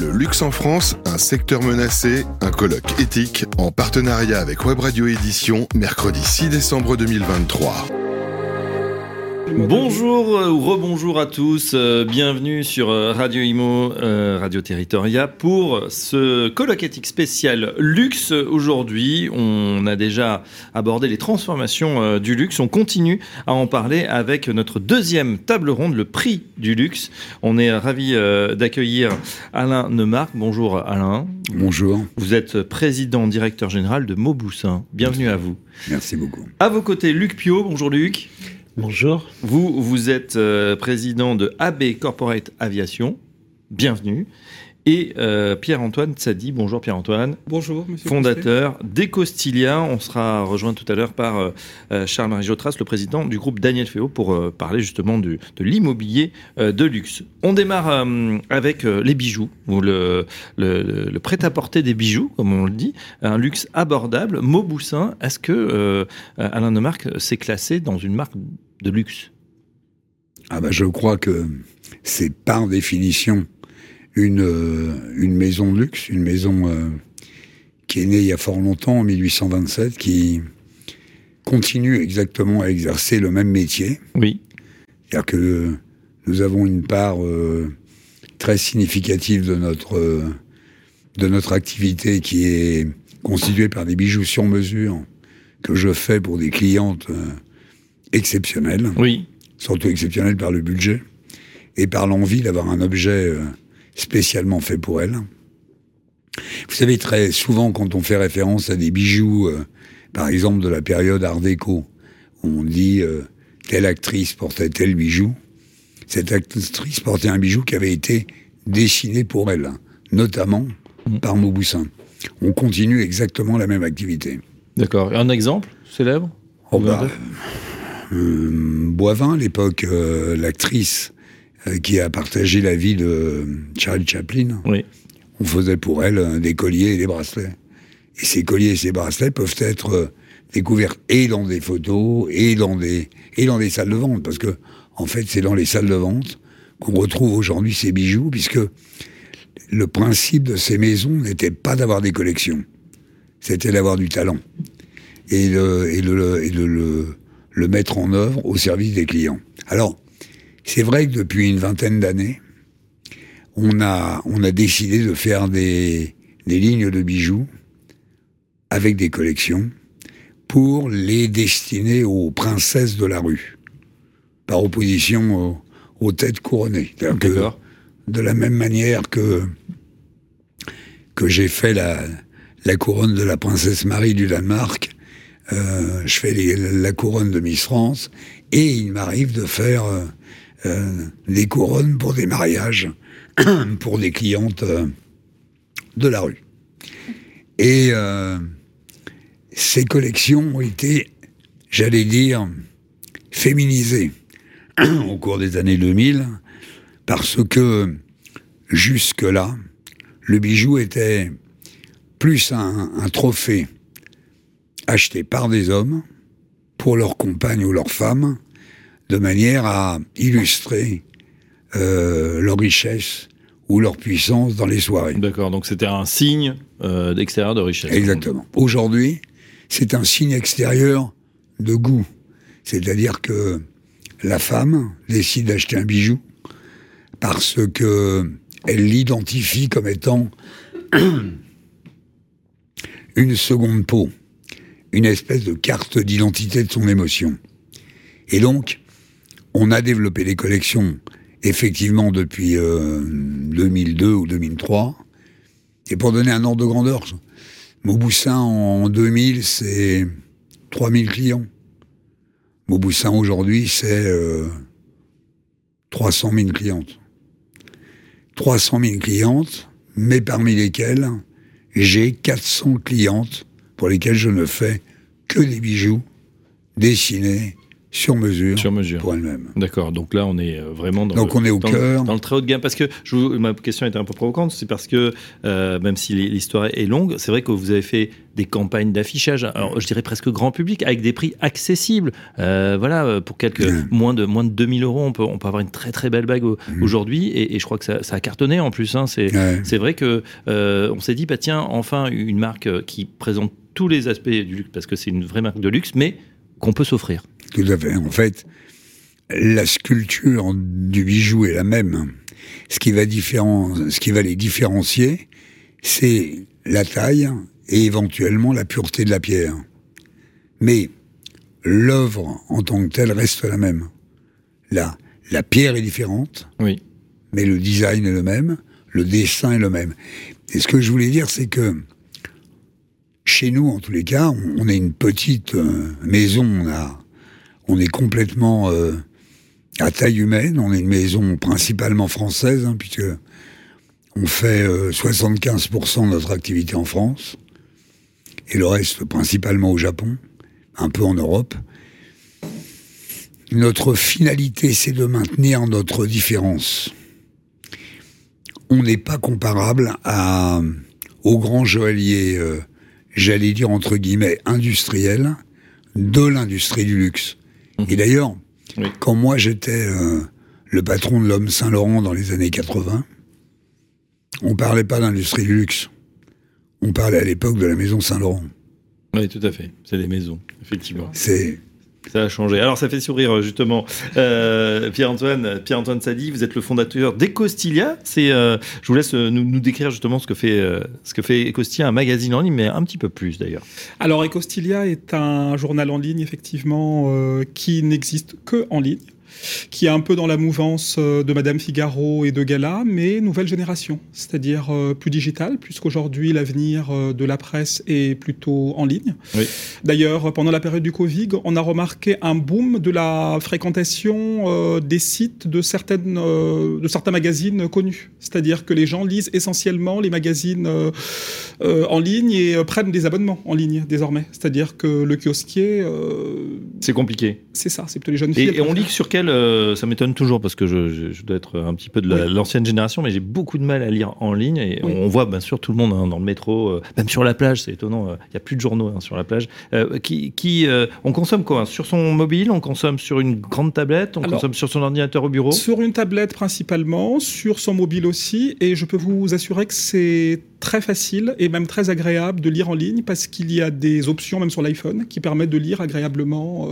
Le luxe en France, un secteur menacé, un colloque éthique, en partenariat avec Web Radio Édition, mercredi 6 décembre 2023. Bonjour ou rebonjour à tous, bienvenue sur Radio Immo, Radio Territoria pour ce colloque éthique spécial luxe. Aujourd'hui, on a déjà abordé les transformations du luxe. On continue à en parler avec notre deuxième table ronde, le prix du luxe. On est ravis d'accueillir Alain Neumark. Bonjour Alain. Bonjour. Vous êtes président directeur général de Mauboussin. Bienvenue à vous. Merci beaucoup. À vos côtés, Luc Piau. Bonjour Luc. Bonjour. Vous êtes président de AB Corporate Aviation, bienvenue, et Pierre-Antoine Tzadi. Bonjour Pierre-Antoine. Bonjour monsieur. Fondateur d'Ecostilia. On sera rejoint tout à l'heure par Charles-Marie Jotras, le président du groupe Daniel Féau, pour parler justement de l'immobilier de luxe. On démarre avec les bijoux, ou le prêt-à-porter des bijoux, comme on le dit, un luxe abordable. Mauboussin, est-ce que Alain Neumark s'est classé dans une marque de luxe ? Ah bah je crois que c'est par définition une maison de luxe, une maison qui est née il y a fort longtemps, en 1827, qui continue exactement à exercer le même métier. Oui. C'est-à-dire que nous avons une part très significative de notre activité qui est constituée par des bijoux sur mesure que je fais pour des clientes exceptionnelles. Oui. Surtout exceptionnelles par le budget et par l'envie d'avoir un objet spécialement fait pour elle. Vous savez, très souvent, quand on fait référence à des bijoux, par exemple de la période Art déco, on dit telle actrice portait tel bijou. Cette actrice portait un bijou qui avait été dessiné pour elle, notamment par Mauboussin. On continue exactement la même activité. D'accord. Et un exemple célèbre ? Boivin, à l'époque, l'actrice qui a partagé la vie de Charles Chaplin. Oui. On faisait pour elle des colliers et des bracelets. Et ces colliers et ces bracelets peuvent être découverts et dans des photos, et dans des salles de vente, parce que, en fait, c'est dans les salles de vente qu'on retrouve aujourd'hui ces bijoux, puisque le principe de ces maisons n'était pas d'avoir des collections, c'était d'avoir du talent, et de le mettre en œuvre au service des clients. Alors, c'est vrai que depuis une vingtaine d'années, on a décidé de faire des lignes de bijoux avec des collections pour les destiner aux princesses de la rue, par opposition aux têtes couronnées. D'accord. De la même manière que j'ai fait la couronne de la princesse Marie du Danemark, je fais la couronne de Miss France, et il m'arrive de faire des couronnes pour des mariages, pour des clientes de la rue. Et ces collections ont été, j'allais dire, féminisées au cours des années 2000, parce que jusque-là, le bijou était plus un trophée acheté par des hommes pour leur compagne ou leur femme, de manière à illustrer leur richesse ou leur puissance dans les soirées. D'accord, donc c'était un signe extérieur de richesse. Exactement. Aujourd'hui, c'est un signe extérieur de goût. C'est-à-dire que la femme décide d'acheter un bijou parce qu'elle l'identifie comme étant une seconde peau, une espèce de carte d'identité de son émotion. Et donc, on a développé des collections, effectivement, depuis 2002 ou 2003. Et pour donner un ordre de grandeur, Mauboussin, en 2000, c'est 3000 clients. Mauboussin, aujourd'hui, c'est 300 000 clientes. 300 000 clientes, mais parmi lesquelles, j'ai 400 clientes pour lesquelles je ne fais que des bijoux dessinés sur mesure, pour elle-même. D'accord, donc là on est vraiment dans, on est au cœur. Dans le très haut de gamme, parce que ma question était un peu provocante, c'est parce que même si l'histoire est longue, c'est vrai que vous avez fait des campagnes d'affichage, alors, je dirais presque grand public, avec des prix accessibles. Voilà, pour moins de 2 000 €, on peut avoir une très très belle bague aujourd'hui, et je crois que ça a cartonné en plus. Hein, c'est vrai qu'on s'est dit, tiens, enfin une marque qui présente tous les aspects du luxe, parce que c'est une vraie marque de luxe, mais qu'on peut s'offrir. Tout à fait. En fait, la sculpture du bijou est la même. Ce qui va les différencier, c'est la taille et éventuellement la pureté de la pierre. Mais l'œuvre en tant que telle reste la même. La pierre est différente, oui, mais le design est le même, le dessin est le même. Et ce que je voulais dire, c'est que chez nous, en tous les cas, on est une petite maison, on est complètement à taille humaine, on est une maison principalement française, hein, puisque on fait 75% de notre activité en France, et le reste principalement au Japon, un peu en Europe. Notre finalité, c'est de maintenir notre différence. On n'est pas comparable au grand joaillier, j'allais dire entre guillemets, industriel, de l'industrie du luxe. Et d'ailleurs, quand moi j'étais le patron de l'Homme Saint-Laurent dans les années 80, on parlait pas d'industrie du luxe. On parlait à l'époque de la maison Saint-Laurent. Oui, tout à fait. C'est des maisons, effectivement. Ça a changé. Alors, ça fait sourire, justement. Pierre-Antoine Tzadi, vous êtes le fondateur d'Ecostilia. Je vous laisse nous décrire justement ce que fait Ecostilia, un magazine en ligne, mais un petit peu plus d'ailleurs. Alors, Ecostilia est un journal en ligne, effectivement, qui n'existe que en ligne, qui est un peu dans la mouvance de Madame Figaro et de Gala, mais nouvelle génération, c'est-à-dire plus digital, puisqu'aujourd'hui l'avenir de la presse est plutôt en ligne. Oui. D'ailleurs, pendant la période du Covid, on a remarqué un boom de la fréquentation des sites de certains magazines connus. C'est-à-dire que les gens lisent essentiellement les magazines en ligne et prennent des abonnements en ligne désormais. C'est-à-dire que le kiosquier... c'est compliqué. C'est ça, c'est plutôt les jeunes filles. Et on lit sur quel... ça m'étonne toujours parce que je dois être un petit peu de l'ancienne génération, mais j'ai beaucoup de mal à lire en ligne, et on voit bien sûr tout le monde, hein, dans le métro, même sur la plage, c'est étonnant, il n'y a plus de journaux, hein, sur la plage. On consomme quoi, hein, sur son mobile, on consomme sur une grande tablette, consomme sur son ordinateur au bureau? Sur une tablette principalement, sur son mobile aussi, et je peux vous assurer que c'est très facile et même très agréable de lire en ligne parce qu'il y a des options, même sur l'iPhone, qui permettent de lire agréablement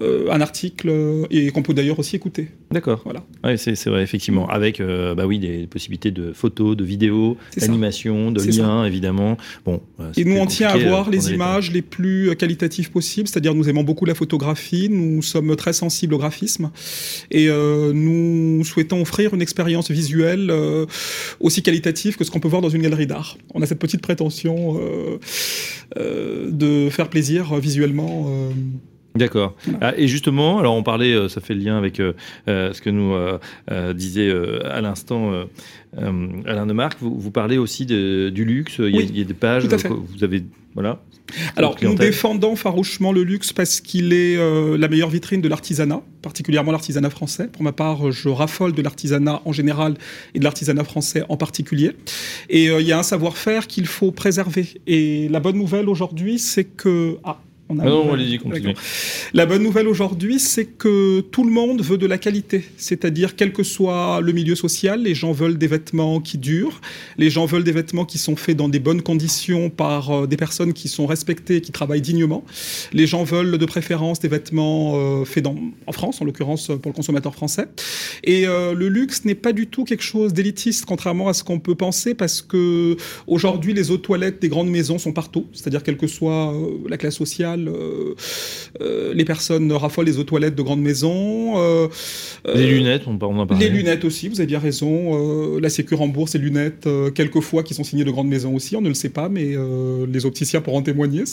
un article, et qu'on peut d'ailleurs aussi écouter. D'accord. Voilà. Oui, c'est vrai, effectivement. Avec des possibilités de photos, de vidéos, d'animations, de liens, évidemment. Bon, et nous, on tient à avoir les images les plus qualitatives possibles, c'est-à-dire nous aimons beaucoup la photographie, nous sommes très sensibles au graphisme, et nous souhaitons offrir une expérience visuelle aussi qualitative que ce qu'on peut voir dans une galerie d'art. On a cette petite prétention de faire plaisir visuellement. D'accord. Ah, et justement, alors on parlait, ça fait le lien avec ce que nous disait à l'instant Alain Neumark, vous parlez aussi du luxe, il y a des pages, vous avez... Voilà. Alors, nous défendons farouchement le luxe parce qu'il est la meilleure vitrine de l'artisanat, particulièrement l'artisanat français. Pour ma part, je raffole de l'artisanat en général et de l'artisanat français en particulier. Et il y a un savoir-faire qu'il faut préserver. Et la bonne nouvelle aujourd'hui, c'est que... La bonne nouvelle aujourd'hui, c'est que tout le monde veut de la qualité. C'est-à-dire, quel que soit le milieu social, les gens veulent des vêtements qui durent, les gens veulent des vêtements qui sont faits dans des bonnes conditions par des personnes qui sont respectées et qui travaillent dignement. Les gens veulent de préférence des vêtements faits en France, en l'occurrence pour le consommateur français. Et le luxe n'est pas du tout quelque chose d'élitiste, contrairement à ce qu'on peut penser, parce que aujourd'hui, les eaux de toilettes des grandes maisons sont partout. C'est-à-dire, quelle que soit la classe sociale, les personnes raffolent les eaux toilettes de grandes maisons. Les lunettes, on en parlait. Les lunettes aussi, vous avez bien raison. La Sécu rembourse les lunettes, quelquefois, qui sont signées de grandes maisons aussi. On ne le sait pas, mais les opticiens pourront en témoigner.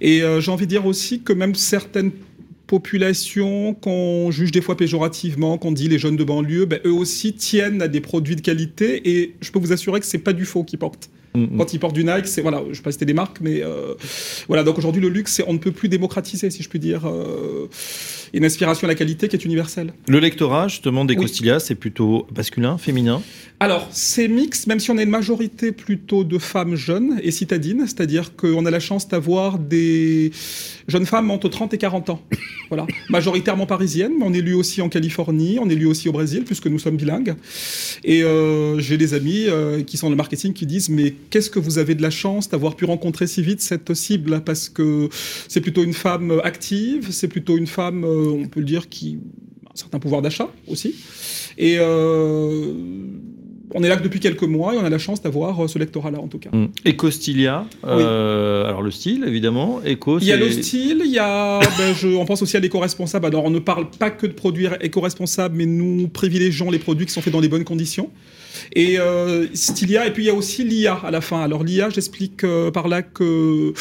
Et j'ai envie de dire aussi que même certaines populations qu'on juge des fois péjorativement, qu'on dit les jeunes de banlieue, eux aussi tiennent à des produits de qualité. Et je peux vous assurer que ce n'est pas du faux qu'ils portent. Quand ils portent du Nike, c'est voilà, je ne sais pas citer des marques, mais voilà. Donc aujourd'hui, le luxe, c'est, on ne peut plus démocratiser, si je puis dire, une aspiration à la qualité qui est universelle. Le lectorat, justement, d'Ecostilia, oui. C'est plutôt masculin, féminin ? Alors, c'est mixte, même si on a une majorité plutôt de femmes jeunes et citadines, c'est-à-dire qu'on a la chance d'avoir des jeunes femmes entre 30 et 40 ans, voilà, majoritairement parisiennes, mais on est lu aussi en Californie, on est lu aussi au Brésil, puisque nous sommes bilingues. Et j'ai des amis qui sont dans le marketing qui disent « Mais qu'est-ce que vous avez de la chance d'avoir pu rencontrer si vite cette cible ?» Parce que c'est plutôt une femme active, c'est plutôt une femme, on peut le dire, qui a un certain pouvoir d'achat aussi. Et on est là que depuis quelques mois et on a la chance d'avoir ce lectorat-là, en tout cas. Ecostilia, oui. Alors le style, évidemment. Éco, il y a le style, il y a... on pense aussi à l'éco-responsable. Alors on ne parle pas que de produits éco-responsables, mais nous privilégions les produits qui sont faits dans les bonnes conditions. Et Stylia, et puis il y a aussi l'IA à la fin. Alors l'IA, j'explique par là que...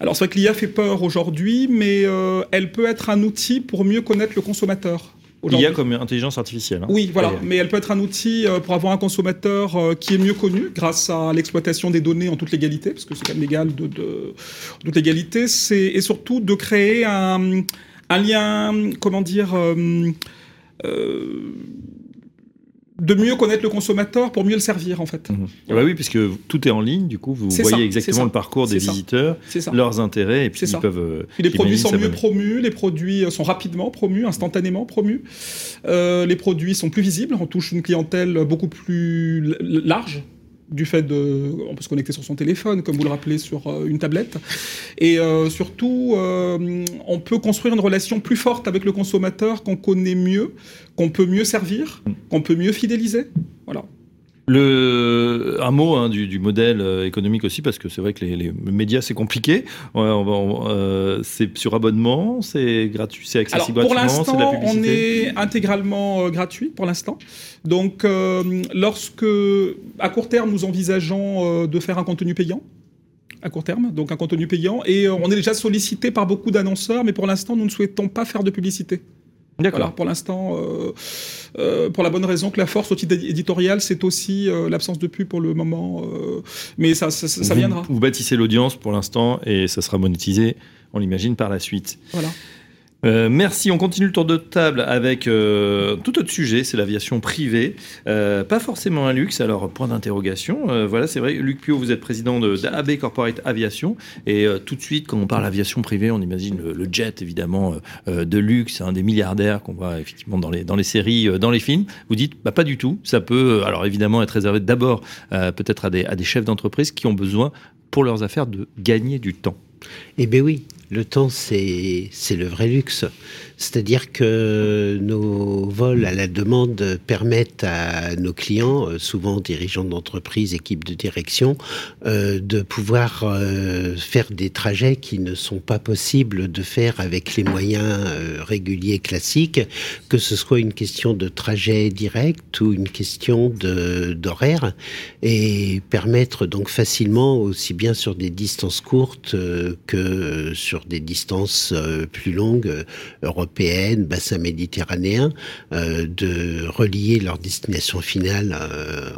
Alors c'est vrai que l'IA fait peur aujourd'hui, mais elle peut être un outil pour mieux connaître le consommateur. L'IA comme intelligence artificielle. Hein. Oui, voilà. Mais elle peut être un outil pour avoir un consommateur qui est mieux connu grâce à l'exploitation des données en toute légalité, parce que c'est quand même légal de toute légalité. C'est, et surtout de créer un lien, comment dire, de mieux connaître le consommateur pour mieux le servir, en fait. Mmh. Bah oui, puisque tout est en ligne, du coup, vous voyez exactement le parcours des visiteurs, leurs intérêts, et puis ils peuvent... Puis les produits sont mieux promus, les produits sont rapidement promus, instantanément promus. Les produits sont plus visibles, on touche une clientèle beaucoup plus large, du fait de... On peut se connecter sur son téléphone, comme vous le rappelez, sur une tablette. Et surtout, on peut construire une relation plus forte avec le consommateur qu'on connaît mieux, qu'on peut mieux servir, qu'on peut mieux fidéliser. Voilà. Un mot du modèle économique aussi, parce que c'est vrai que les médias, c'est compliqué. C'est sur abonnement, c'est gratuit, c'est accessible gratuitement, c'est de la publicité. On est intégralement gratuit pour l'instant. Donc, lorsque, à court terme, nous envisageons de faire un contenu payant, à court terme, donc un contenu payant, et on est déjà sollicité par beaucoup d'annonceurs, mais pour l'instant, nous ne souhaitons pas faire de publicité. D'accord. Voilà, pour l'instant, pour la bonne raison que la force au titre éditorial, c'est aussi l'absence de pub pour le moment, mais ça viendra. Vous bâtissez l'audience pour l'instant et ça sera monétisé, on l'imagine, par la suite. Voilà. Merci, on continue le tour de table avec tout autre sujet, c'est l'aviation privée, pas forcément un luxe, alors point d'interrogation, voilà, c'est vrai, Luc Piau, vous êtes président d'AB Corporate Aviation, et tout de suite, quand on parle aviation privée, on imagine le jet, évidemment, de luxe, hein, des milliardaires qu'on voit effectivement dans les séries, dans les films, vous dites, bah, pas du tout, ça peut, alors évidemment, être réservé d'abord peut-être à des chefs d'entreprise qui ont besoin, pour leurs affaires, de gagner du temps. Eh bien oui, le temps, c'est le vrai luxe. C'est-à-dire que nos vols à la demande permettent à nos clients, souvent dirigeants d'entreprise, équipes de direction, de pouvoir faire des trajets qui ne sont pas possibles de faire avec les moyens réguliers classiques, que ce soit une question de trajet direct ou une question d'horaire, et permettre donc facilement, aussi bien sur des distances courtes que sur des distances plus longues, européennes, bassin méditerranéen, de relier leur destination finale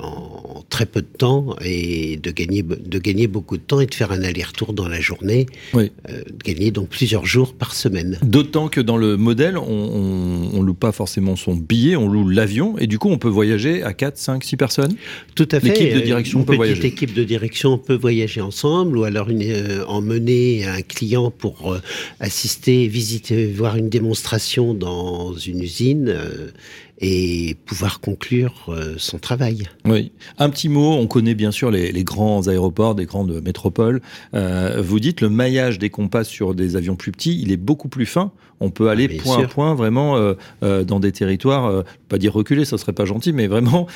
en très peu de temps et de gagner beaucoup de temps et de faire un aller-retour dans la journée, oui. Gagner donc plusieurs jours par semaine. D'autant que dans le modèle, on loue pas forcément son billet, on loue l'avion et du coup on peut voyager à 4, 5, 6 personnes. Tout à fait. L'équipe de direction peut voyager. Une petite équipe de direction peut voyager ensemble ou alors emmener un client pour assister, visiter, voir une démonstration dans une usine et pouvoir conclure son travail. Oui. Un petit mot, on connaît bien sûr les grands aéroports, des grandes métropoles. Vous dites, le maillage dès qu'on passe sur des avions plus petits, il est beaucoup plus fin. On peut aller point à point, vraiment, dans des territoires, pas dire reculés, ça serait pas gentil, mais vraiment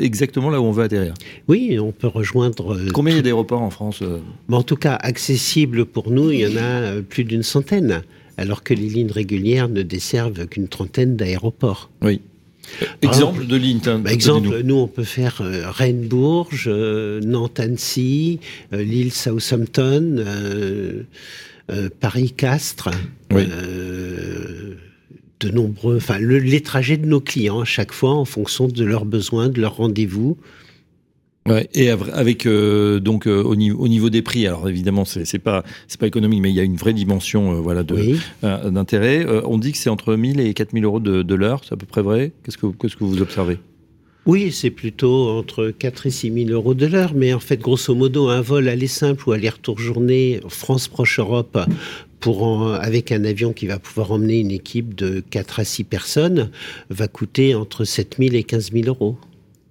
exactement là où on veut atterrir. Oui, on peut rejoindre... Combien il y a d'aéroports en France En tout cas, accessibles pour nous, il y en a plus d'une centaine. Alors que les lignes régulières ne desservent qu'une trentaine d'aéroports. Oui. Exemple de ligne. Nous, on peut faire Rennes-Bourges, Nantes-Annecy, Lille-Southampton, Paris-Castres. Oui. De nombreux... Enfin, les trajets de nos clients, à chaque fois, en fonction de leurs besoins, de leurs rendez-vous. Ouais, et avec donc au niveau des prix, alors évidemment c'est pas économique, mais il y a une vraie dimension d'intérêt. On dit que c'est entre 1 000 et 4 000 euros de l'heure, c'est à peu près vrai. Qu'est-ce que vous observez? Oui, c'est plutôt entre 4 et 6 000 euros de l'heure, mais en fait, grosso modo, un vol aller simple ou aller-retour journée France-Proche-Europe avec un avion qui va pouvoir emmener une équipe de 4 à 6 personnes va coûter entre 7 000 et 15 000 euros.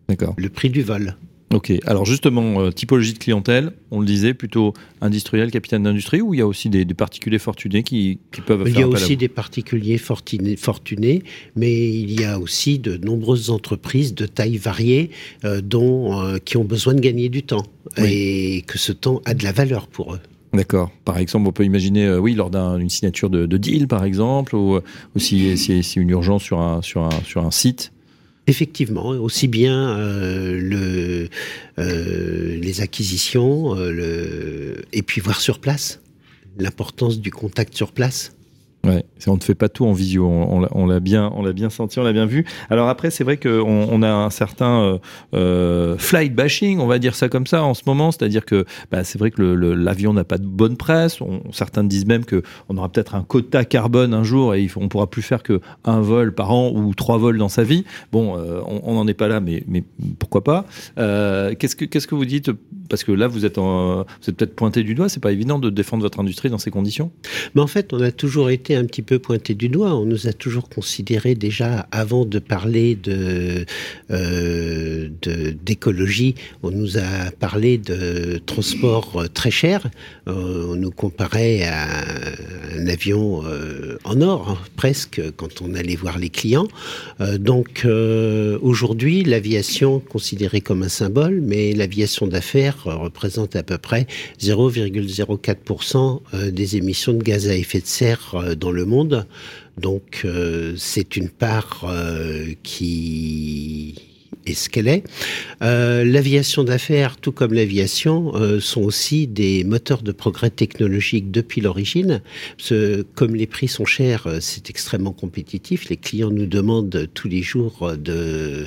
D'accord. Le prix du vol. Ok, alors justement, typologie de clientèle, on le disait, plutôt industriel, capitaine d'industrie, ou il y a aussi des particuliers fortunés qui peuvent faire appel à vous ? Il y a aussi des particuliers fortunés, mais il y a aussi de nombreuses entreprises de taille variée qui ont besoin de gagner du temps, oui, et que ce temps a de la valeur pour eux. D'accord. Par exemple, on peut imaginer, lors d'une signature de deal, par exemple, ou si une urgence sur un site. Effectivement, aussi bien les acquisitions, et puis voir sur place, l'importance du contact sur place. Ouais, on ne fait pas tout en visio, on l'a bien senti, on l'a bien vu. Alors après, c'est vrai qu'on a un certain flight bashing, on va dire ça comme ça en ce moment, c'est-à-dire que c'est vrai que l'avion n'a pas de bonne presse, certains disent même qu'on aura peut-être un quota carbone un jour et on ne pourra plus faire qu'un vol par an ou 3 vols dans sa vie. Bon, on n'en est pas là, mais pourquoi pas. Qu'est-ce que vous dites? Parce que là, vous êtes peut-être pointé du doigt, c'est pas évident de défendre votre industrie dans ces conditions. Mais en fait, on a toujours été un petit peu pointé du doigt. On nous a toujours considéré, déjà avant de parler d'écologie, on nous a parlé de transport très cher. On nous comparait à un avion en or, presque, quand on allait voir les clients. Donc aujourd'hui, l'aviation considérée comme un symbole, mais l'aviation d'affaires représente à peu près 0,04% des émissions de gaz à effet de serre dans le monde, donc c'est une part qui est ce qu'elle est. L'aviation d'affaires, tout comme l'aviation, sont aussi des moteurs de progrès technologique depuis l'origine. Comme les prix sont chers, c'est extrêmement compétitif. Les clients nous demandent tous les jours de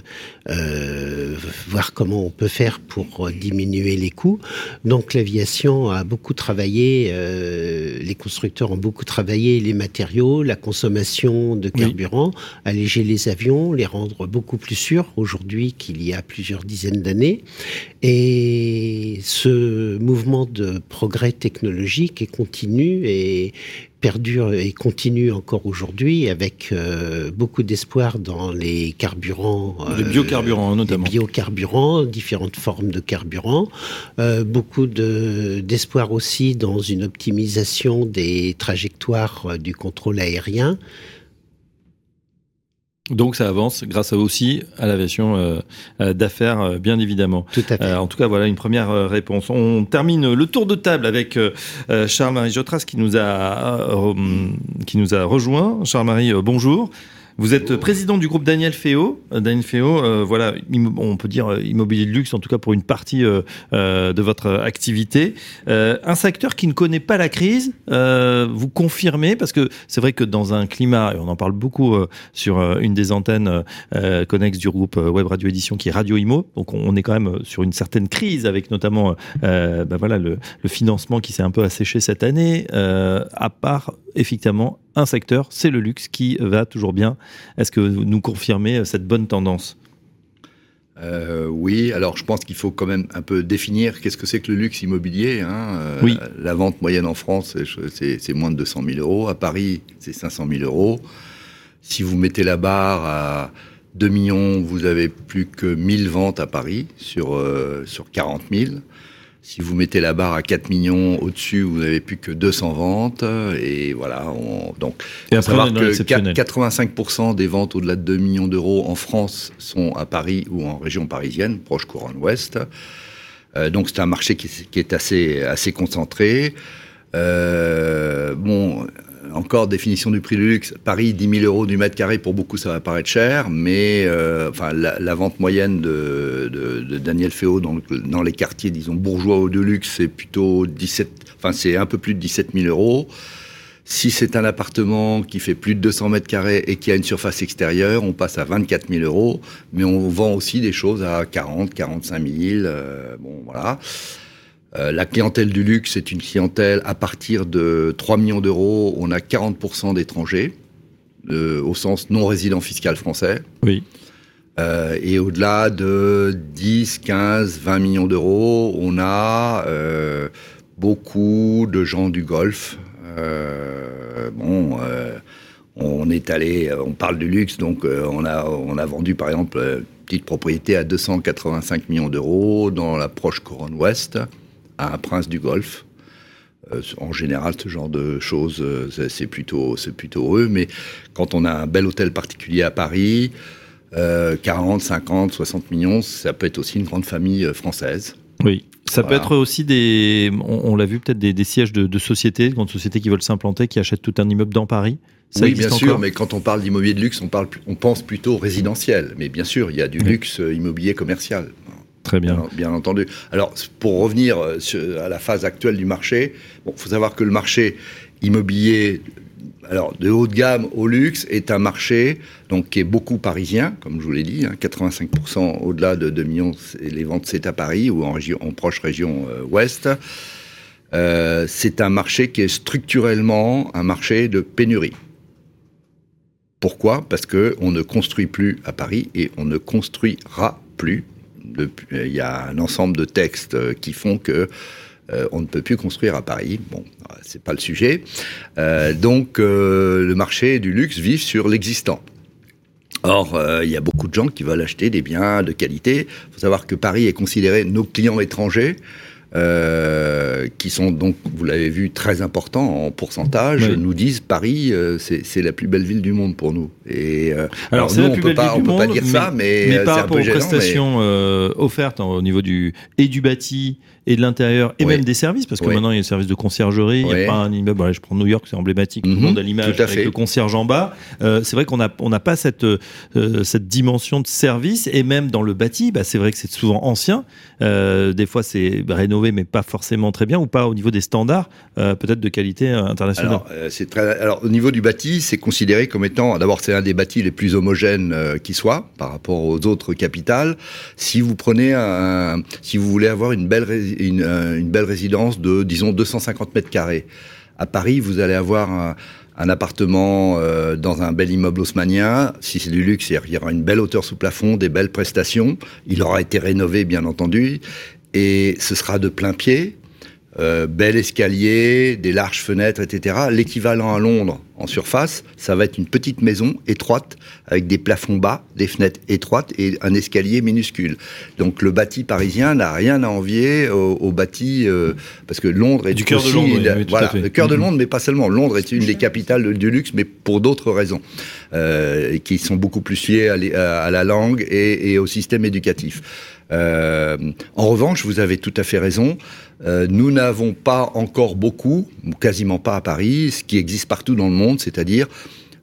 voir comment on peut faire pour diminuer les coûts. Donc l'aviation a beaucoup travaillé, les constructeurs ont beaucoup travaillé les matériaux, la consommation de carburant, alléger les avions, les rendre beaucoup plus sûrs aujourd'hui qu'il y a plusieurs dizaines d'années. Et ce mouvement de progrès technologique est continu et perdure et continue encore aujourd'hui avec beaucoup d'espoir dans les carburants. Les biocarburants, notamment. Les biocarburants, différentes formes de carburants. Beaucoup d'espoir aussi dans une optimisation des trajectoires du contrôle aérien. Donc ça avance grâce aussi à l'aviation d'affaires, bien évidemment. Tout à fait. En tout cas, voilà une première réponse. On termine le tour de table avec Charles-Marie Jotras qui nous a rejoint. Charles-Marie, bonjour. Vous êtes président du groupe Daniel Féau. Daniel Féau, on peut dire immobilier de luxe, en tout cas pour une partie de votre activité. Un secteur qui ne connaît pas la crise, vous confirmez, parce que c'est vrai que dans un climat, et on en parle beaucoup sur une des antennes connexes du groupe Web Radio Édition, qui est Radio Immo, donc on est quand même sur une certaine crise, avec notamment le financement qui s'est un peu asséché cette année, à part effectivement un secteur, c'est le luxe, qui va toujours bien. Est-ce que vous nous confirmez cette bonne tendance ? Oui, alors je pense qu'il faut quand même un peu définir qu'est-ce que c'est que le luxe immobilier. Oui. La vente moyenne en France, c'est moins de 200 000 euros. À Paris, c'est 500 000 euros. Si vous mettez la barre à 2 millions, vous avez plus que 1000 ventes à Paris sur 40 000. Si vous mettez la barre à 4 millions au-dessus, vous n'avez plus que 200 ventes. Et voilà, donc il faut savoir que 85% des ventes au-delà de 2 millions d'euros en France sont à Paris ou en région parisienne, proche Couronne Ouest. Donc c'est un marché qui est assez concentré. Encore définition du prix du luxe, Paris, 10 000 euros du mètre carré, pour beaucoup ça va paraître cher, mais la vente moyenne de Daniel Féau dans les quartiers, disons, bourgeois ou de luxe, c'est plutôt c'est un peu plus de 17 000 euros. Si c'est un appartement qui fait plus de 200 mètres carrés et qui a une surface extérieure, on passe à 24 000 euros, mais on vend aussi des choses à 40, 45 000, bon voilà. La clientèle du luxe, c'est une clientèle à partir de 3 millions d'euros, on a 40% d'étrangers, au sens non-résident fiscal français. Oui. Et au-delà de 10, 15, 20 millions d'euros, on a beaucoup de gens du Golfe. On est allé, on parle du luxe, donc on a vendu par exemple une petite propriété à 285 millions d'euros dans la proche couronne ouest à un prince du Golfe. En général, ce genre de choses, c'est plutôt eux. Mais quand on a un bel hôtel particulier à Paris, 40, 50, 60 millions, ça peut être aussi une grande famille française. Oui, ça voilà. Peut être aussi des... On l'a vu peut-être des sièges de sociétés, de grandes sociétés qui veulent s'implanter, qui achètent tout un immeuble dans Paris. Ça oui, bien sûr, mais quand on parle d'immobilier de luxe, on pense plutôt résidentiel. Mais bien sûr, il y a du luxe immobilier commercial. Très bien. Alors, bien entendu. Alors, pour revenir à la phase actuelle du marché, bon, faut savoir que le marché immobilier... Alors, de haut de gamme au luxe est un marché donc, qui est beaucoup parisien, comme je vous l'ai dit. Hein, 85% au-delà de 2 millions, les ventes, c'est à Paris ou en proche région ouest. C'est un marché qui est structurellement un marché de pénurie. Pourquoi ? Parce qu'on ne construit plus à Paris et on ne construira plus. Il y a un ensemble de textes qui font que on ne peut plus construire à Paris. Bon, c'est pas le sujet. Donc, le marché du luxe vit sur l'existant. Or, il y a beaucoup de gens qui veulent acheter des biens de qualité. Il faut savoir que Paris est considéré nos clients étrangers, qui sont donc, vous l'avez vu, très importants en pourcentage, nous disent Paris, c'est la plus belle ville du monde pour nous. Et, alors nous, on ne peut pas dire ça, mais par rapport aux prestations offertes au niveau du bâti et de l'intérieur, et même des services, parce que maintenant, il y a des services de conciergerie, il n'y a pas un immeuble, je prends New York, c'est emblématique, tout le monde a l'image avec le concierge en bas. C'est vrai qu'on n'a pas cette dimension de service, et même dans le bâti, c'est vrai que c'est souvent ancien, des fois c'est rénové, mais pas forcément très bien, ou pas au niveau des standards, peut-être de qualité internationale. Alors, au niveau du bâti, c'est considéré comme étant, d'abord c'est un des bâtis les plus homogènes qui soit, par rapport aux autres capitales. Si vous prenez si vous voulez avoir une belle résidence de, disons, 250 mètres carrés. À Paris, vous allez avoir un appartement dans un bel immeuble haussmannien. Si c'est du luxe, il y aura une belle hauteur sous plafond, des belles prestations. Il aura été rénové, bien entendu, et ce sera de plein pied. Bel escalier, des larges fenêtres, etc. L'équivalent à Londres en surface, ça va être une petite maison étroite avec des plafonds bas, des fenêtres étroites et un escalier minuscule. Donc le bâti parisien n'a rien à envier au bâti parce que Londres est du cœur de Londres, le cœur de Londres, mais pas seulement. Londres est une des capitales du luxe, mais pour d'autres raisons qui sont beaucoup plus liées à la langue et au système éducatif. En revanche, vous avez tout à fait raison, nous n'avons pas encore beaucoup, ou quasiment pas à Paris, ce qui existe partout dans le monde, c'est-à-dire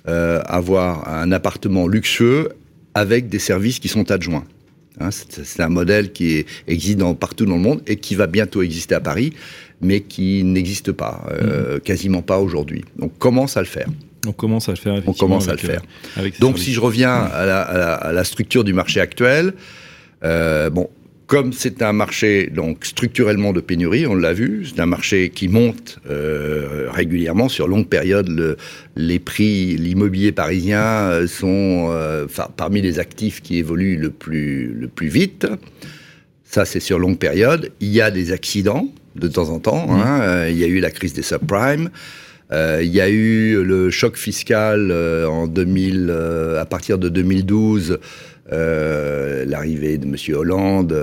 avoir un appartement luxueux avec des services qui sont adjoints. Hein, c'est un modèle qui existe partout dans le monde et qui va bientôt exister à Paris, mais qui n'existe pas, quasiment pas aujourd'hui. On commence à le faire. Donc services. Si je reviens à la structure du marché actuel... comme c'est un marché donc structurellement de pénurie, on l'a vu, c'est un marché qui monte régulièrement sur longue période. Les prix, l'immobilier parisien sont parmi les actifs qui évoluent le plus vite. Ça, c'est sur longue période. Il y a des accidents de temps en temps. Il y a eu la crise des subprimes. Il y a eu le choc fiscal à partir de 2012. L'arrivée de M. Hollande,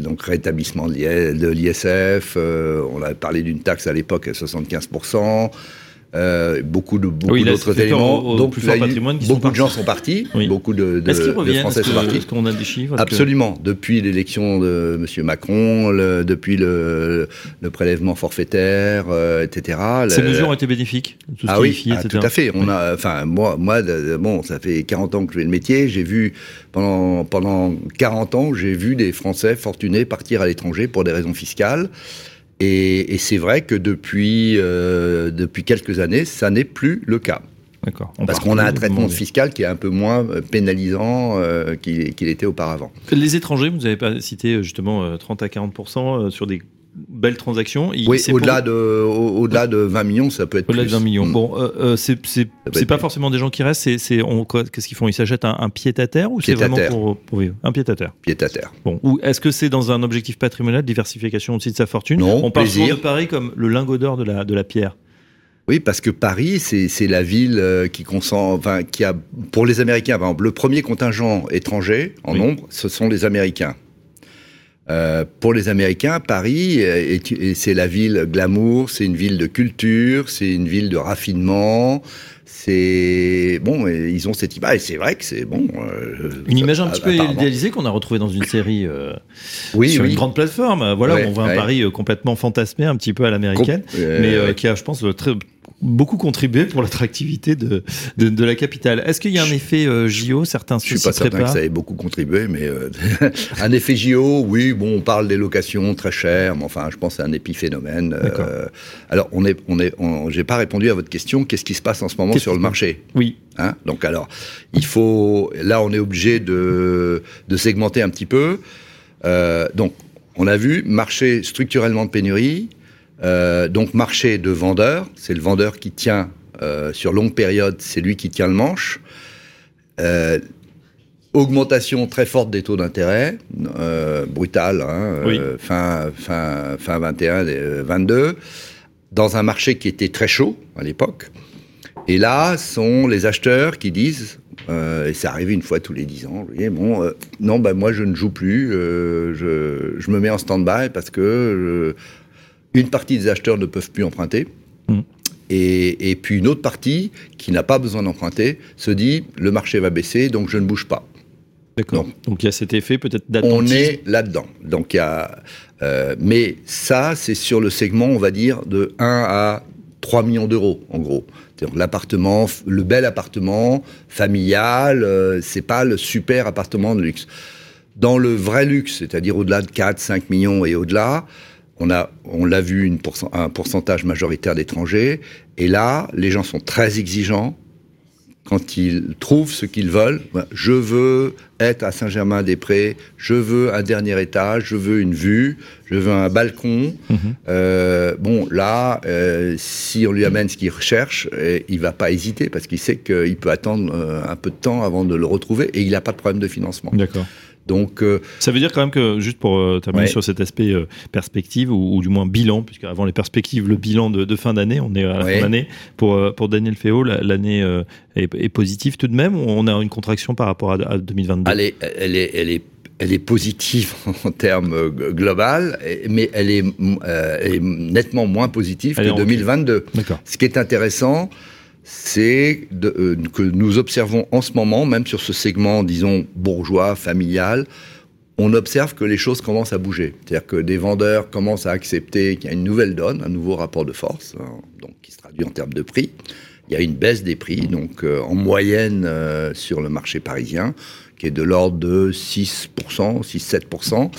donc rétablissement de l'ISF, on avait parlé d'une taxe à l'époque à 75%, d'autres éléments. Donc beaucoup de gens sont partis, beaucoup de Français sont partis. Est-ce qu'on a des chiffres ? Absolument. Depuis l'élection de M. Macron, depuis le prélèvement forfaitaire, etc. Ces mesures ont été bénéfiques ? Tout à fait. Moi, ça fait 40 ans que je fais le métier, j'ai vu... Pendant 40 ans, j'ai vu des Français fortunés partir à l'étranger pour des raisons fiscales. Et c'est vrai que depuis quelques années, ça n'est plus le cas. D'accord. Parce qu'on a un traitement fiscal qui est un peu moins pénalisant qu'il était auparavant. Les étrangers, vous n'avez pas cité justement 30 à 40% sur des belles transactions. Oui, au-delà de 20 millions, ça peut être au-delà plus. Au-delà de 20 millions. Bon, c'est pas forcément des gens qui restent, qu'est-ce qu'ils font ? Ils s'achètent un pied-à-terre ou c'est vraiment pour vivre ? Un pied-à-terre. Pied-à-terre. Bon, ou est-ce que c'est dans un objectif patrimonial, diversification aussi de sa fortune ? Non, on parle souvent de Paris comme le lingot d'or de la pierre. Oui, parce que Paris, c'est la ville qui a, pour les Américains, par exemple, le premier contingent étranger en nombre, ce sont les Américains. Pour les Américains, Paris, c'est la ville glamour, c'est une ville de culture, c'est une ville de raffinement. C'est bon, ils ont cette image. Et c'est vrai que c'est bon. Une image un petit peu idéalisée qu'on a retrouvée dans une série sur une grande plateforme. Voilà, on voit un Paris complètement fantasmé, un petit peu à l'américaine, mais qui a, je pense, beaucoup contribué pour l'attractivité de la capitale. Est-ce qu'il y a un effet JO ? Certains se citeraient pas. Je suis pas certain que ça ait beaucoup contribué, mais un effet JO, oui, bon, on parle des locations très chères, mais enfin, je pense que c'est un épiphénomène. Alors, j'ai pas répondu à votre question, qu'est-ce qui se passe en ce moment sur le marché ? Oui. Hein ? Donc alors, on est obligé de segmenter un petit peu. Donc, on a vu, marché structurellement de pénurie, donc marché de vendeur, c'est le vendeur qui tient sur longue période, c'est lui qui tient le manche. Augmentation très forte des taux d'intérêt, brutale, hein, fin 21, 22, dans un marché qui était très chaud à l'époque. Et là, sont les acheteurs qui disent, et ça arrive une fois tous les 10 ans, moi je ne joue plus, je me mets en stand-by parce que... Une partie des acheteurs ne peuvent plus emprunter, et puis une autre partie, qui n'a pas besoin d'emprunter, se dit « le marché va baisser, donc je ne bouge pas ». D'accord, donc il y a cet effet peut-être d'attentisme. On est là-dedans, donc il y a... mais ça, c'est sur le segment, on va dire, de 1 à 3 millions d'euros, en gros. C'est-à-dire l'appartement, le bel appartement, familial, c'est pas le super appartement de luxe. Dans le vrai luxe, c'est-à-dire au-delà de 4, 5 millions et au-delà, on l'a vu, un pourcentage majoritaire d'étrangers. Et là, les gens sont très exigeants quand ils trouvent ce qu'ils veulent. Je veux être à Saint-Germain-des-Prés, je veux un dernier étage, je veux une vue, je veux un balcon. Si on lui amène ce qu'il recherche, il ne va pas hésiter parce qu'il sait qu'il peut attendre un peu de temps avant de le retrouver et il n'a pas de problème de financement. D'accord. Donc, ça veut dire quand même que, juste pour terminer sur cet aspect perspective, ou du moins bilan, puisque avant les perspectives, le bilan de fin d'année, on est à la fin d'année, pour Daniel Féau, l'année est positive tout de même, ou on a une contraction par rapport à 2022 ? Elle est positive en termes global, mais elle est nettement moins positive que 2022. D'accord. Ce qui est intéressant, c'est que nous observons en ce moment, même sur ce segment, disons, bourgeois, familial, on observe que les choses commencent à bouger. C'est-à-dire que des vendeurs commencent à accepter qu'il y a une nouvelle donne, un nouveau rapport de force, donc qui se traduit en termes de prix. Il y a une baisse des prix, donc en moyenne sur le marché parisien, qui est de l'ordre de 6%, 6-7%.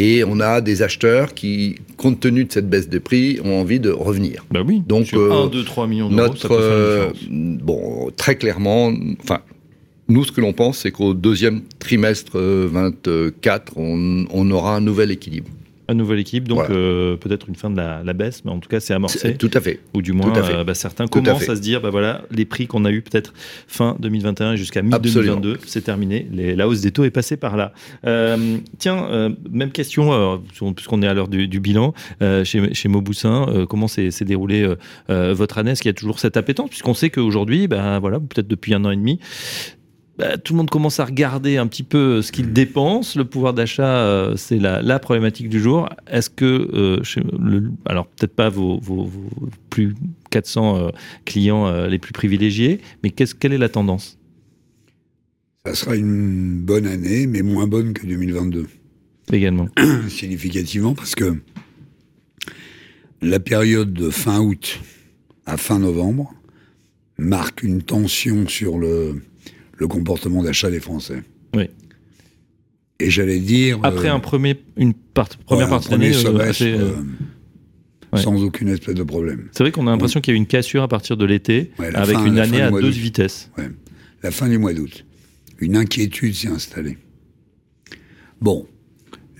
Et on a des acheteurs qui, compte tenu de cette baisse de prix, ont envie de revenir. Ben oui, donc, sur 1, 2, 3 millions d'euros, ça peut faire une différence. Bon, très clairement, nous, ce que l'on pense, c'est qu'au deuxième trimestre 24, on aura un nouvel équilibre. Un nouvel équilibre, donc peut-être une fin de la baisse, mais en tout cas, c'est amorcé. Tout à fait. Ou du moins, certains commencent à se dire, les prix qu'on a eu peut-être fin 2021 jusqu'à mi-2022, c'est terminé. La hausse des taux est passée par là. Même question, puisqu'on est à l'heure du bilan, chez Mauboussin, comment s'est déroulée votre année ? Est-ce qu'il y a toujours cette appétence ? Puisqu'on sait qu'aujourd'hui, peut-être depuis 1 an et demi, tout le monde commence à regarder un petit peu ce qu'il dépense. Le pouvoir d'achat, c'est la problématique du jour. Est-ce que, peut-être pas vos plus 400 clients les plus privilégiés, mais quelle est la tendance ? Ça sera une bonne année, mais moins bonne que 2022. Également. Significativement, parce que la période de fin août à fin novembre marque une tension sur le comportement d'achat des Français. Oui. Et j'allais dire... Après une première partie d'année... Semestre, ouais, sans aucune espèce de problème. C'est vrai qu'on a l'impression qu'il y a eu une cassure à partir de l'été, avec une année à deux vitesses. Ouais. La fin du mois d'août. Une inquiétude s'est installée. Bon,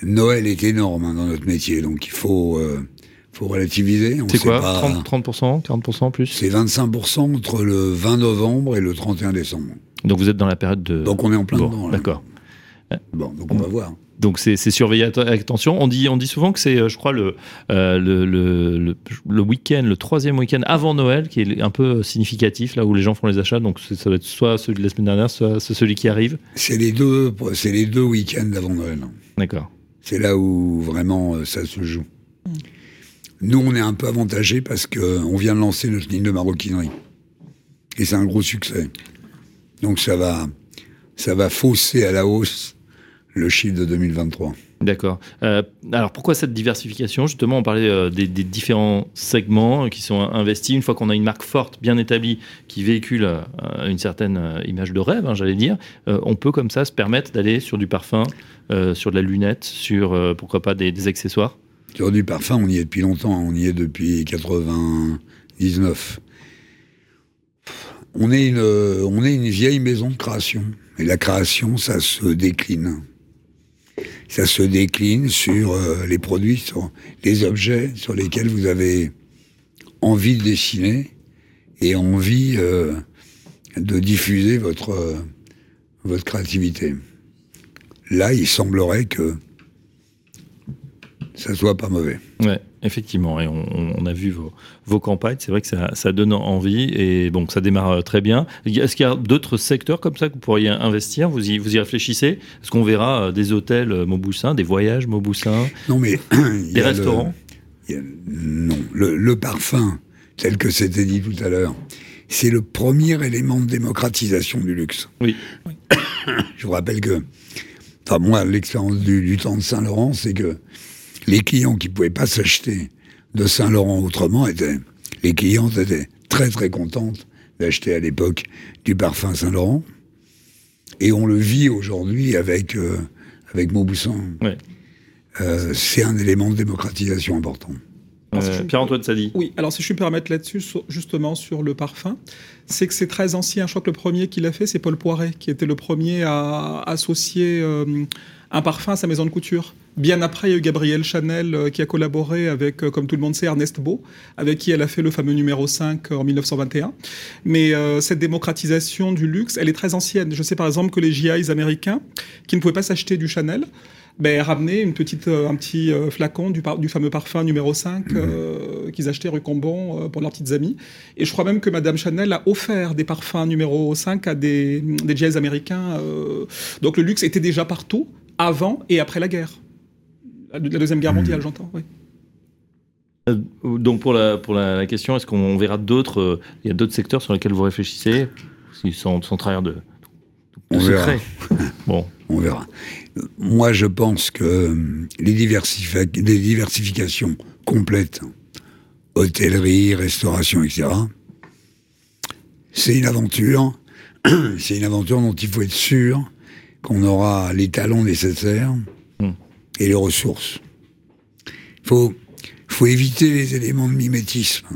Noël est énorme dans notre métier, donc il faut relativiser. On c'est quoi, pas... 30%, 40% plus ? C'est 25% entre le 20 novembre et le 31 décembre. Donc vous êtes dans la période de... Donc on est en plein dedans. Là. D'accord. Bon, donc on va voir. Donc c'est surveillé avec attention. On dit souvent que c'est, je crois, le week-end, le troisième week-end avant Noël, qui est un peu significatif, là où les gens font les achats. Donc ça va être soit celui de la semaine dernière, soit celui qui arrive. C'est les deux week-ends avant Noël. D'accord. C'est là où vraiment ça se joue. Nous, on est un peu avantagés parce qu'on vient de lancer notre ligne de maroquinerie. Et c'est un gros succès. Donc ça va fausser à la hausse le chiffre de 2023. D'accord. Alors pourquoi cette diversification ? Justement, on parlait des différents segments qui sont investis. Une fois qu'on a une marque forte, bien établie, qui véhicule une certaine image de rêve, j'allais dire, on peut comme ça se permettre d'aller sur du parfum, sur de la lunette, sur pourquoi pas des accessoires. Sur du parfum, on y est depuis longtemps. On y est depuis 99. On est une vieille maison de création. Et la création, ça se décline. Ça se décline sur les produits, sur les objets sur lesquels vous avez envie de dessiner et envie de diffuser votre créativité. Là, il semblerait que ça soit pas mauvais. Ouais. Effectivement, et on a vu vos campagnes, c'est vrai que ça donne envie, et bon, ça démarre très bien. Est-ce qu'il y a d'autres secteurs comme ça que vous pourriez investir ? Vous y réfléchissez ? Est-ce qu'on verra des hôtels Mauboussin, des voyages Mauboussin ? Non, mais... Des restaurants ? Non, le parfum, tel que c'était dit tout à l'heure, c'est le premier élément de démocratisation du luxe. Oui. Je vous rappelle que... Enfin, moi, l'expérience du temps de Saint-Laurent, c'est que les clients qui ne pouvaient pas s'acheter de Saint-Laurent autrement les clientes étaient très très contentes d'acheter à l'époque du parfum Saint-Laurent. Et on le vit aujourd'hui avec Mauboussin. Ouais. C'est un élément de démocratisation important. Pierre-Antoine Tzadi. Oui, alors si je peux me permettre là-dessus, justement sur le parfum, c'est que c'est très ancien. Je crois que le premier qui l'a fait, c'est Paul Poiret, qui était le premier à associer un parfum à sa maison de couture. Bien après, il y a eu Gabrielle Chanel qui a collaboré avec, comme tout le monde sait, Ernest Beaux, avec qui elle a fait le fameux numéro 5 en 1921. Mais cette démocratisation du luxe, elle est très ancienne. Je sais par exemple que les GIs américains, qui ne pouvaient pas s'acheter du Chanel, ramenaient un petit flacon du fameux parfum numéro 5 qu'ils achetaient rue Combon pour leurs petites amies. Et je crois même que Madame Chanel a offert des parfums numéro 5 à des GIs américains. Donc le luxe était déjà partout, avant et après la guerre. La Deuxième Guerre mondiale, j'entends, oui. Donc pour la question, est-ce qu'on verra d'autres... il y a d'autres secteurs sur lesquels vous réfléchissez sans trahir de secret. Bon. On verra. Moi, je pense que les diversifications complètes, hôtellerie, restauration, etc., c'est une aventure. C'est une aventure dont il faut être sûr qu'on aura les talents nécessaires et les ressources. Faut éviter les éléments de mimétisme.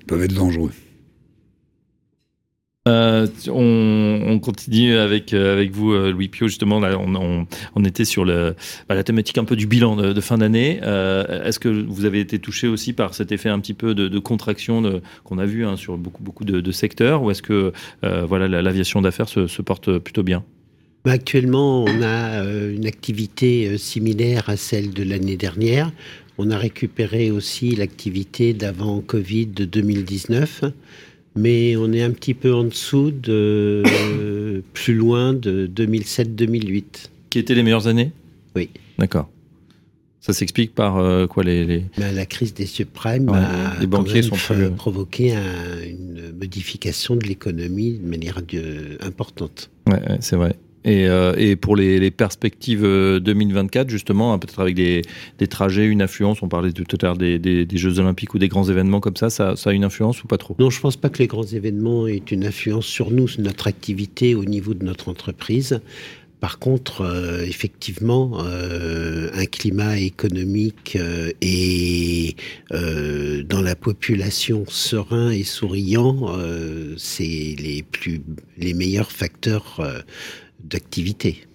Ils peuvent être dangereux. On continue avec vous, Louis Piau, justement. Là, on était sur la thématique un peu du bilan de fin d'année. Est-ce que vous avez été touché aussi par cet effet un petit peu de contraction qu'on a vu sur beaucoup de secteurs, ou est-ce que l'aviation d'affaires se porte plutôt bien ? Actuellement, on a une activité similaire à celle de l'année dernière. On a récupéré aussi l'activité d'avant Covid de 2019, mais on est un petit peu en dessous de plus loin de 2007-2008. Qui étaient les meilleures années ? Oui. D'accord. Ça s'explique par quoi les... La crise des subprimes les banquiers sont provoqué une modification de l'économie de manière importante. Ouais, c'est vrai. Et pour les perspectives 2024, justement, peut-être avec des trajets, une influence, on parlait tout à l'heure des Jeux Olympiques ou des grands événements comme ça a une influence ou pas trop ? Non, je ne pense pas que les grands événements aient une influence sur nous, sur notre activité au niveau de notre entreprise. Par contre, effectivement, un climat économique et dans la population serein et souriant, c'est les meilleurs facteurs d'activité.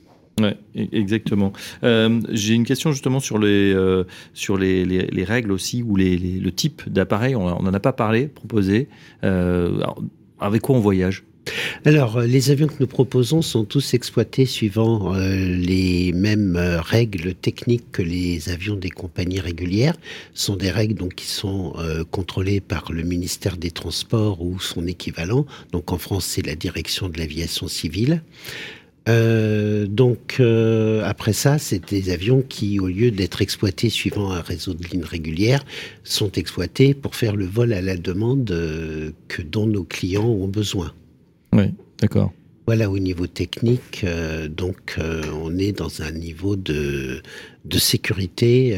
Ouais, exactement. J'ai une question justement sur les règles aussi, ou le type d'appareil. On n'en a pas parlé, proposé. Alors, avec quoi on voyage ? Alors, les avions que nous proposons sont tous exploités suivant les mêmes règles techniques que les avions des compagnies régulières. Ce sont des règles donc, qui sont contrôlées par le ministère des Transports ou son équivalent. Donc en France, c'est la direction de l'aviation civile. Donc, après ça, c'est des avions qui, au lieu d'être exploités suivant un réseau de lignes régulières, sont exploités pour faire le vol à la demande dont nos clients ont besoin. Oui, d'accord. Voilà, au niveau technique, on est dans un niveau de sécurité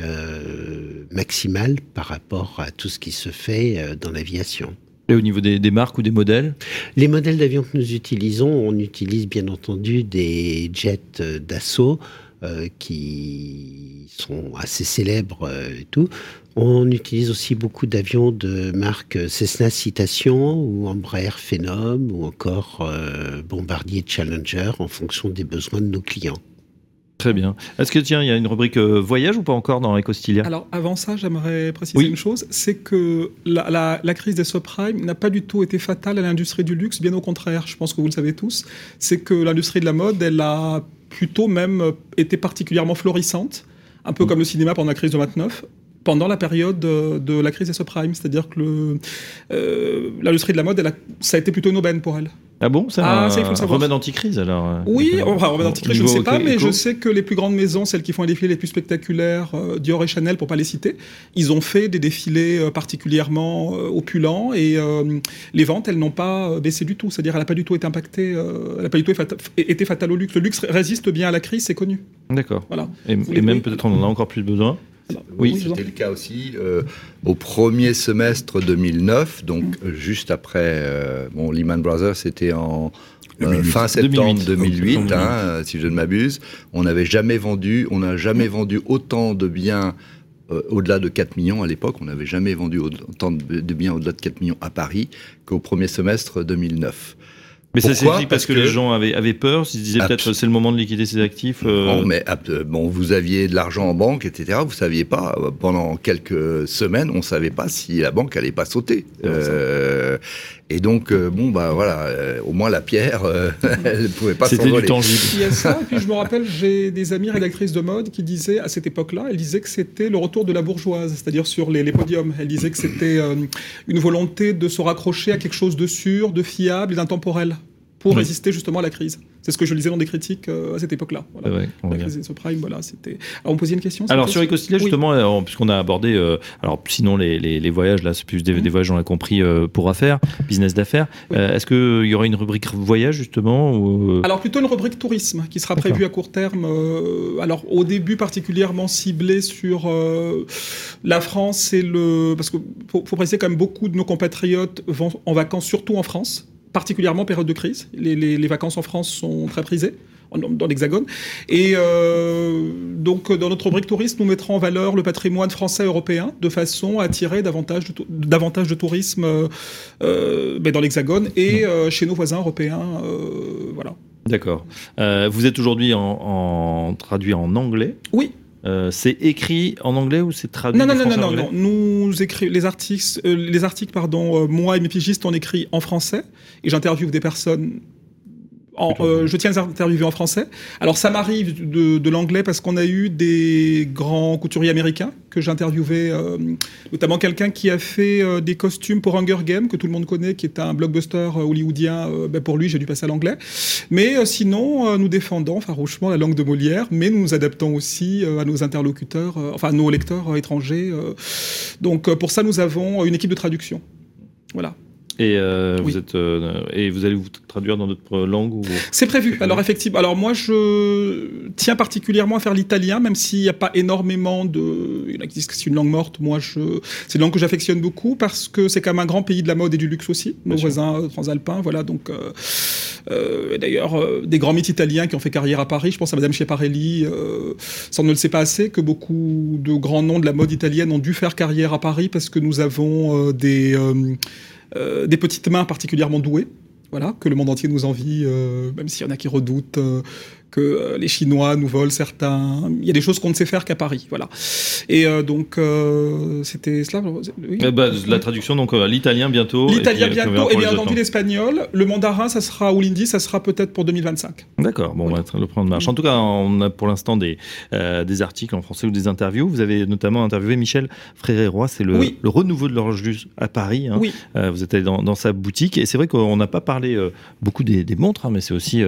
maximale par rapport à tout ce qui se fait dans l'aviation. Et au niveau des marques ou des modèles ? Les modèles d'avions que nous utilisons, on utilise bien entendu des jets Dassault qui sont assez célèbres et tout. On utilise aussi beaucoup d'avions de marque Cessna Citation ou Embraer Phenom ou encore Bombardier Challenger en fonction des besoins de nos clients. Très bien. Est-ce que, tiens, il y a une rubrique voyage ou pas encore dans Ecostilia ? Alors, avant ça, j'aimerais préciser une chose, c'est que la crise des subprimes n'a pas du tout été fatale à l'industrie du luxe, bien au contraire, je pense que vous le savez tous, c'est que l'industrie de la mode, elle a plutôt même été particulièrement florissante, un peu comme le cinéma pendant la crise de 29, pendant la période de la crise des subprimes, c'est-à-dire que l'industrie de la mode, ça a été plutôt une aubaine pour elle. Ah bon, ça, il faut le savoir. Remède anti-crise, alors. Oui, remède anti-crise, je ne sais pas, mais je sais que les plus grandes maisons, celles qui font les défilés les plus spectaculaires, Dior et Chanel, pour ne pas les citer, ils ont fait des défilés particulièrement opulents et les ventes, elles n'ont pas baissé du tout. C'est-à-dire, elle n'a pas du tout été impactée, elle n'a pas du tout été fatale au luxe. Le luxe résiste bien à la crise, c'est connu. D'accord. Voilà. Et même peut-être on en a encore plus besoin. Oui, c'était le cas aussi au premier semestre 2009, donc juste après Lehman Brothers, c'était en fin septembre 2008, si je ne m'abuse. On n'avait jamais vendu, on n'a jamais vendu autant de biens au-delà de 4 millions à l'époque. On n'avait jamais vendu autant de biens au-delà de 4 millions à Paris qu'au premier semestre 2009. Mais pourquoi ça s'est dit parce que les gens avaient peur, ils se disaient peut-être c'est le moment de liquider ses actifs. Non, mais vous aviez de l'argent en banque, etc. Vous saviez pas pendant quelques semaines, on savait pas si la banque allait pas sauter. Et donc au moins la pierre, elle pouvait pas s'envoler. C'était du tangible. Il y a ça. Et puis je me rappelle, j'ai des amies rédactrices de mode qui disaient à cette époque-là, elles disaient que c'était le retour de la bourgeoise, c'est-à-dire sur les podiums. Elles disaient que c'était une volonté de se raccrocher à quelque chose de sûr, de fiable et d'intemporel. Pour résister justement à la crise. C'est ce que je lisais dans des critiques à cette époque-là. Voilà. La crise des subprimes, voilà, c'était... Alors, on posait une question. Alors, sur Ecostilia, justement, puisqu'on a abordé... sinon, les voyages, là, c'est plus des voyages, on l'a compris, pour affaires, business d'affaires. Oui. Est-ce qu'il y aura une rubrique voyage, justement ou... Alors, plutôt une rubrique tourisme, qui sera prévue à court terme. Au début, particulièrement ciblée sur la France et le... Parce qu'il faut préciser quand même, beaucoup de nos compatriotes vont en vacances, surtout en France. Particulièrement période de crise. Les vacances en France sont très prisées, dans l'Hexagone. Et donc, dans notre rubrique tourisme, nous mettrons en valeur le patrimoine français et européen de façon à attirer davantage de tourisme dans l'Hexagone et chez nos voisins européens. Voilà. D'accord. Vous êtes aujourd'hui traduit en anglais ? Oui. C'est écrit en anglais ou c'est traduit en français ? Non. Nous écrivons les articles, moi et mes pigistes, on écrit en français et j'interviewe des personnes. Je tiens à les interviewer en français. Alors ça m'arrive de l'anglais parce qu'on a eu des grands couturiers américains que j'ai interviewés, notamment quelqu'un qui a fait des costumes pour Hunger Games, que tout le monde connaît, qui est un blockbuster hollywoodien. Pour lui, j'ai dû passer à l'anglais. Mais sinon, nous défendons farouchement la langue de Molière, mais nous nous adaptons aussi à nos interlocuteurs, à nos lecteurs étrangers. Donc pour ça, nous avons une équipe de traduction. Voilà. Et oui. Vous allez vous traduire dans d'autres langues ou... C'est prévu. Alors effectivement. Alors moi, je tiens particulièrement à faire l'italien, même s'il n'y a pas énormément de. Il y en a qui disent que c'est une langue morte. Moi, c'est une langue que j'affectionne beaucoup parce que c'est quand même un grand pays de la mode et du luxe aussi. Nos voisins transalpins, voilà. Donc d'ailleurs, des grands mythes italiens qui ont fait carrière à Paris. Je pense à Madame Schiaparelli. Ça on ne le sait pas assez que beaucoup de grands noms de la mode italienne ont dû faire carrière à Paris parce que nous avons des petites mains particulièrement douées, voilà, que le monde entier nous envie, même s'il y en a qui redoutent que les Chinois nous volent certains. Il y a des choses qu'on ne sait faire qu'à Paris, voilà. Et donc c'était cela. Oui. La traduction donc à l'italien bientôt. L'italien bientôt et bien entendu l'espagnol. Le mandarin, ça sera ou l'hindi, ça sera peut-être pour 2025. D'accord. Bon, voilà. On va le prendre en marche. En tout cas, on a pour l'instant des articles en français ou des interviews. Vous avez notamment interviewé Michel Fréréroy. C'est le renouveau de l'Orange Juice à Paris. Hein. Oui. Vous êtes allé dans sa boutique et c'est vrai qu'on n'a pas parlé beaucoup des montres, hein, mais c'est aussi,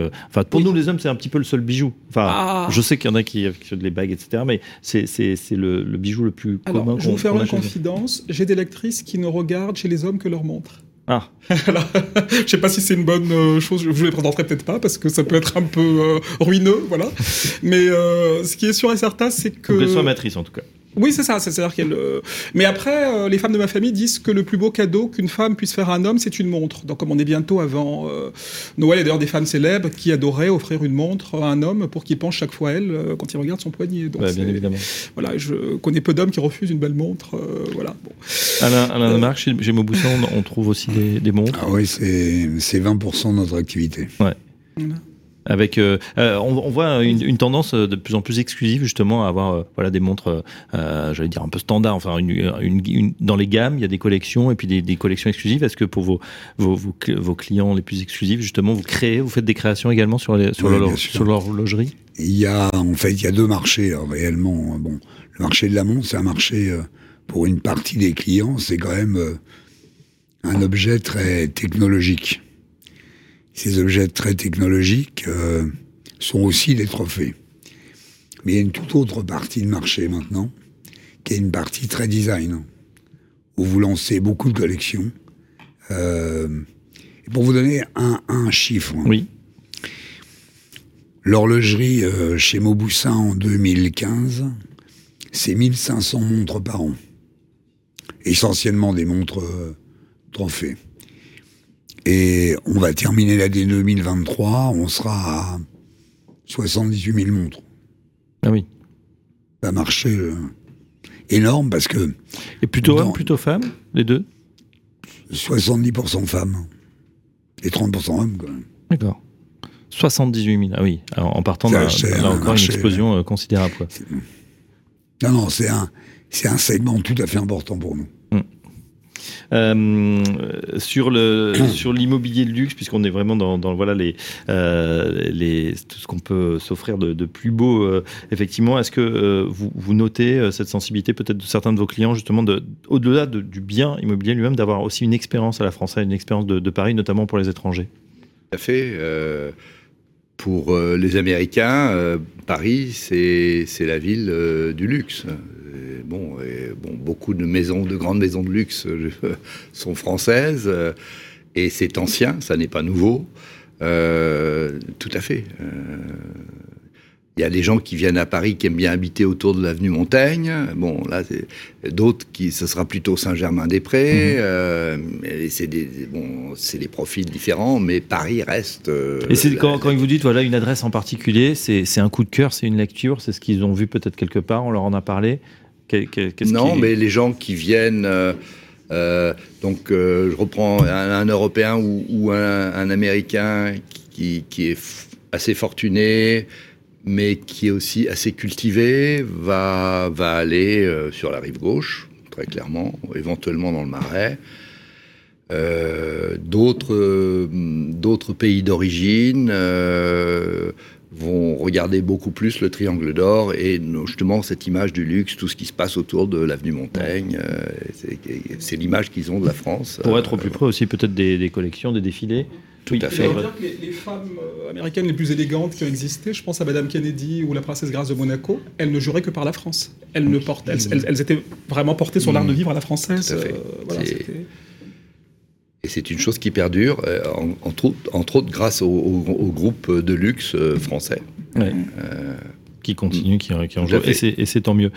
pour nous les hommes, c'est un petit peu le bijou. Enfin, Je sais qu'il y en a qui ont les bagues, etc. Mais c'est le bijou le plus commun. Alors, je vais vous faire une confidence. J'ai des lectrices qui ne regardent chez les hommes que leur montre. Ah. Alors, je sais pas si c'est une bonne chose. Je ne les présenterai peut-être pas parce que ça peut être un peu ruineux, voilà. Mais ce qui est sûr et certain, c'est que. Qu'elles soient matrices, en tout cas. Oui, c'est ça. C'est-à-dire qu'elle. Mais après, les femmes de ma famille disent que le plus beau cadeau qu'une femme puisse faire à un homme, c'est une montre. Donc, comme on est bientôt avant Noël, il y a d'ailleurs des femmes célèbres qui adoraient offrir une montre à un homme pour qu'il pense chaque fois à elle quand il regarde son poignet. Donc, bien évidemment. Voilà, je connais peu d'hommes qui refusent une belle montre. Voilà. Bon. Alain Neumark, chez Mauboussin, on trouve aussi des montres. Ah oui, c'est 20% de notre activité. Ouais. Voilà. Avec, on voit une tendance de plus en plus exclusive justement à avoir des montres, j'allais dire un peu standard. Enfin, dans les gammes, il y a des collections et puis des collections exclusives. Est-ce que pour vos clients les plus exclusifs, justement, vous faites des créations également sur l'horlogerie ? Il y a deux marchés alors, réellement. Bon, le marché de la montre, c'est un marché pour une partie des clients, c'est quand même un objet très technologique. Ces objets très technologiques sont aussi des trophées. Mais il y a une toute autre partie de marché maintenant, qui est une partie très design, où vous lancez beaucoup de collections. Pour vous donner un chiffre, oui. L'horlogerie chez Mauboussin en 2015, c'est 1500 montres par an. Essentiellement des montres trophées. Et on va terminer l'année 2023, on sera à 78 000 montres. Ah oui. Ça a marché énorme parce que... Et plutôt hommes, plutôt femmes, les deux ? 70% femmes. Et 30% hommes, quand même. D'accord. 78 000, ah oui. Alors, en partant d'un encore une explosion considérable. Quoi. Non, c'est un segment tout à fait important pour nous. Sur l'immobilier de luxe, puisqu'on est vraiment dans voilà les tout ce qu'on peut s'offrir de plus beau, effectivement, est-ce que vous notez cette sensibilité peut-être de certains de vos clients justement au-delà du bien immobilier lui-même, d'avoir aussi une expérience à la française, une expérience de Paris, notamment pour les étrangers ? Tout à fait. Pour les Américains, Paris, c'est la ville du luxe. Et beaucoup de grandes maisons de luxe sont françaises, et c'est ancien, ça n'est pas nouveau. Tout à fait. Il y a des gens qui viennent à Paris qui aiment bien habiter autour de l'avenue Montaigne. Bon, là, d'autres ce sera plutôt Saint-Germain-des-Prés. C'est des profils différents, mais Paris reste. Et c'est quand vous dites, voilà, une adresse en particulier, c'est un coup de cœur, c'est une lecture, c'est ce qu'ils ont vu peut-être quelque part, on leur en a parlé. Mais les gens qui viennent. Je reprends un Européen ou un Américain qui est assez fortuné, mais qui est aussi assez cultivé, va aller sur la rive gauche, très clairement, éventuellement dans le Marais. D'autres pays d'origine vont regarder beaucoup plus le Triangle d'Or et justement cette image du luxe, tout ce qui se passe autour de l'avenue Montaigne, c'est l'image qu'ils ont de la France. Pour être au plus près aussi peut-être des collections, des défilés. Tout à fait. Dire que les femmes américaines les plus élégantes qui ont existé, je pense à Madame Kennedy ou la princesse Grace de Monaco, elles ne juraient que par la France. Elles étaient vraiment portées sur l'art de vivre à la française. Tout à fait. Et c'est une chose qui perdure, entre autres grâce au groupe de luxe français. Ouais. Qui continue, qui en joue, et c'est tant mieux.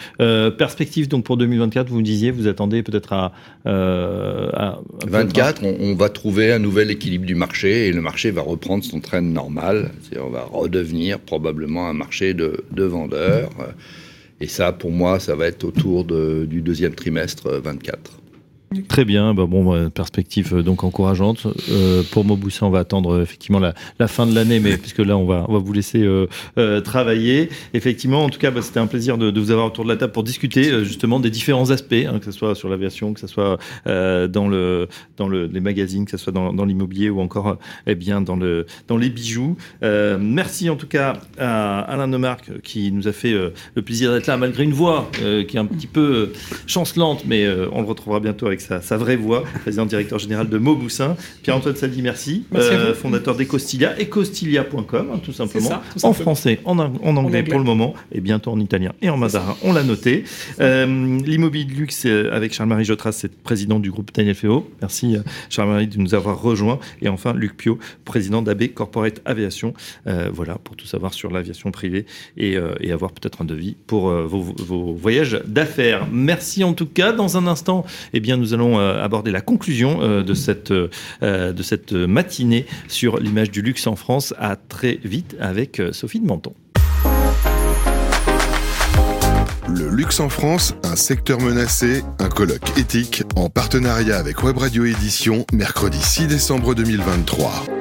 Perspective donc pour 2024, vous me disiez, vous attendez peut-être à 24, on va trouver un nouvel équilibre du marché, et le marché va reprendre son train normal, c'est-à-dire on va redevenir probablement un marché de vendeurs, et ça pour moi ça va être autour du deuxième trimestre 24. Très bien, perspective donc encourageante. Pour Mauboussin, on va attendre effectivement la fin de l'année, mais puisque là on va vous laisser travailler. Effectivement, en tout cas, c'était un plaisir de vous avoir autour de la table pour discuter justement des différents aspects, que ce soit sur l'aviation, que ce soit dans les magazines, que ce soit dans l'immobilier ou encore dans les bijoux. Merci en tout cas à Alain Neumark qui nous a fait le plaisir d'être là malgré une voix qui est un petit peu chancelante, mais on le retrouvera bientôt avec sa vraie voix, président-directeur général de Mauboussin. Pierre-Antoine Tzadi, merci fondateur d'Ecostilia, ecostilia.com, tout simplement, en français, en anglais pour le moment, et bientôt en italien et en mandarin, on l'a noté. L'immobilier de luxe avec Charles-Marie Jotras, c'est président du groupe Daniel Féau. Merci Charles-Marie de nous avoir rejoints. Et enfin, Luc Piau, président d'AB Corporate Aviation. Voilà, pour tout savoir sur l'aviation privée et avoir peut-être un devis pour vos voyages d'affaires. Merci en tout cas. Dans un instant, nous allons aborder la conclusion de cette matinée sur l'image du luxe en France. À très vite avec Sophie de Menton. Le luxe en France, un secteur menacé, un colloque éthique en partenariat avec Web Radio Édition, mercredi 6 décembre 2023.